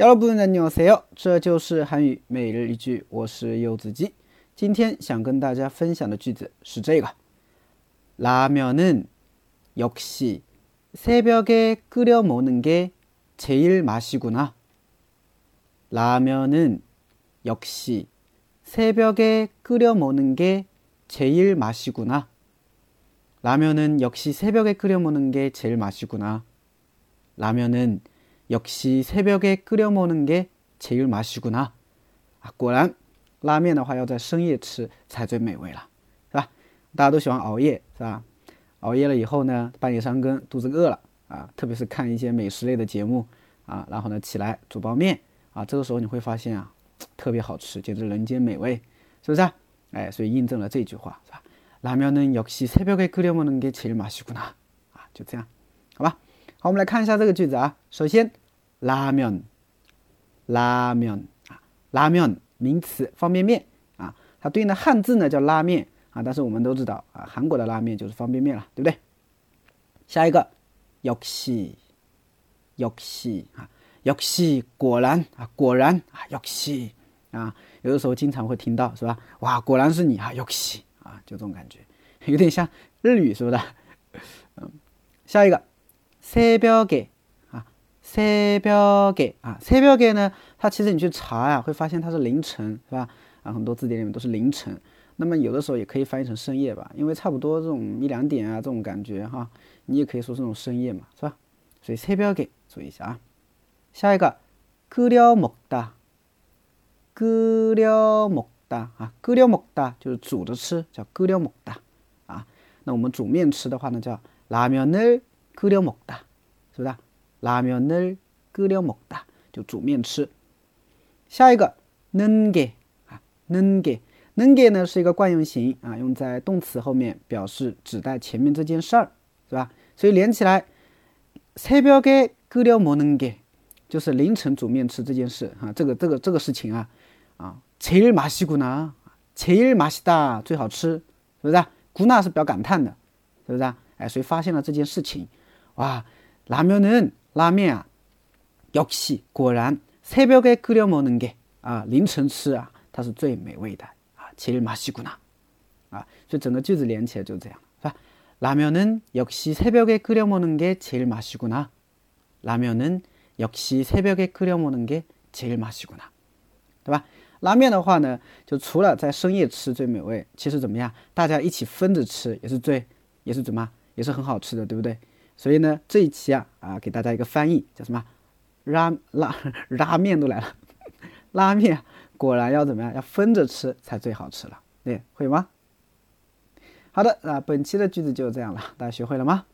여러분 안녕하세요. 这就是韩语每日一句， 我是柚子鸡。 今天想跟大家分享的句子是这个。 라면은 역시 새벽에 끓여 먹는 게 제일 맛이구나. 라면은 역시 새벽에 끓여 먹는 게 제일 맛이구나. 라면은 역시 새벽에 끓여 먹는 게 제일 맛이구나. 라면은 역시 새벽에 끓여 먹는 게 제일 맛이구나. 果然拉面的话要在深夜吃才最美味了，是吧？大家都喜欢熬夜，是吧？熬夜了以后呢，半夜三更肚子饿了啊，特别是看一些美食类的节目啊，然后呢起来煮泡面啊，这个时候你会发现啊，特别好吃，简直人间美味，是不是啊？ 라면은 역시 새벽에 끓여 먹는 게 제일 맛이구나. 就这样，好吧？好，我们来看一下这个句子啊。首先 拉面，名词方便面啊，它对应的汉字呢叫拉面啊，但是我们都知道啊，韩国的拉面就是方便面了，对不对？下一个 역시，果然啊，果然啊，역시啊，有的时候经常会听到是吧？哇，果然是你啊，역시啊，就这种感觉，有点像日语是不是？下一个 새벽에 새벽에 새벽에 呢，它其实你去查啊，会发现它是凌晨，是吧？啊，很多字典里面都是凌晨，那么有的时候也可以翻译成深夜吧，因为差不多这种一两点啊，这种感觉哈，你也可以说是那种深夜嘛，是吧？所以 새벽에 注意一下啊。 下一个끓여 먹다 끓여 먹다 啊，끓여 먹다 就是煮着吃，叫끓여 먹다 啊。那我们煮面吃的话呢，叫라면을 끓여 먹다 是不是？ 라면을 끓여 먹다 就煮面吃。下一个 는게 는게 는게 呢是一个惯用型啊，用在动词后面表示指代前面这件事儿，是吧？所以连起来 새벽에 끓여 먹는 게 就是凌晨煮面吃这件事啊，这个事情啊， 제일 맛이구나 제일 맛이다 最好吃，是不是？구나 是表感叹的，是不是？所以发现了这件事情。 와, 라면은 라면 역시 果然 새벽에 끓여 먹는 게 凌晨吃啊它是最美味的啊 제일 맛이구나 啊，所以整个句子连起来就这样，是吧？ 라면은 역시 새벽에 끓여 먹는 게 제일 맛이구나. 라면은 역시 새벽에 끓여 먹는 게 제일 맛이구나. 对吧？拉面的话呢，就除了在深夜吃最美味，其实怎么样，大家一起分着吃也是很好吃的，对不对？ 所以呢，这一期啊，给大家一个翻译叫什么？拉面都来了，拉面果然要怎么样？要分着吃才最好吃了，对，会吗？好的，那本期的句子就这样了，大家学会了吗？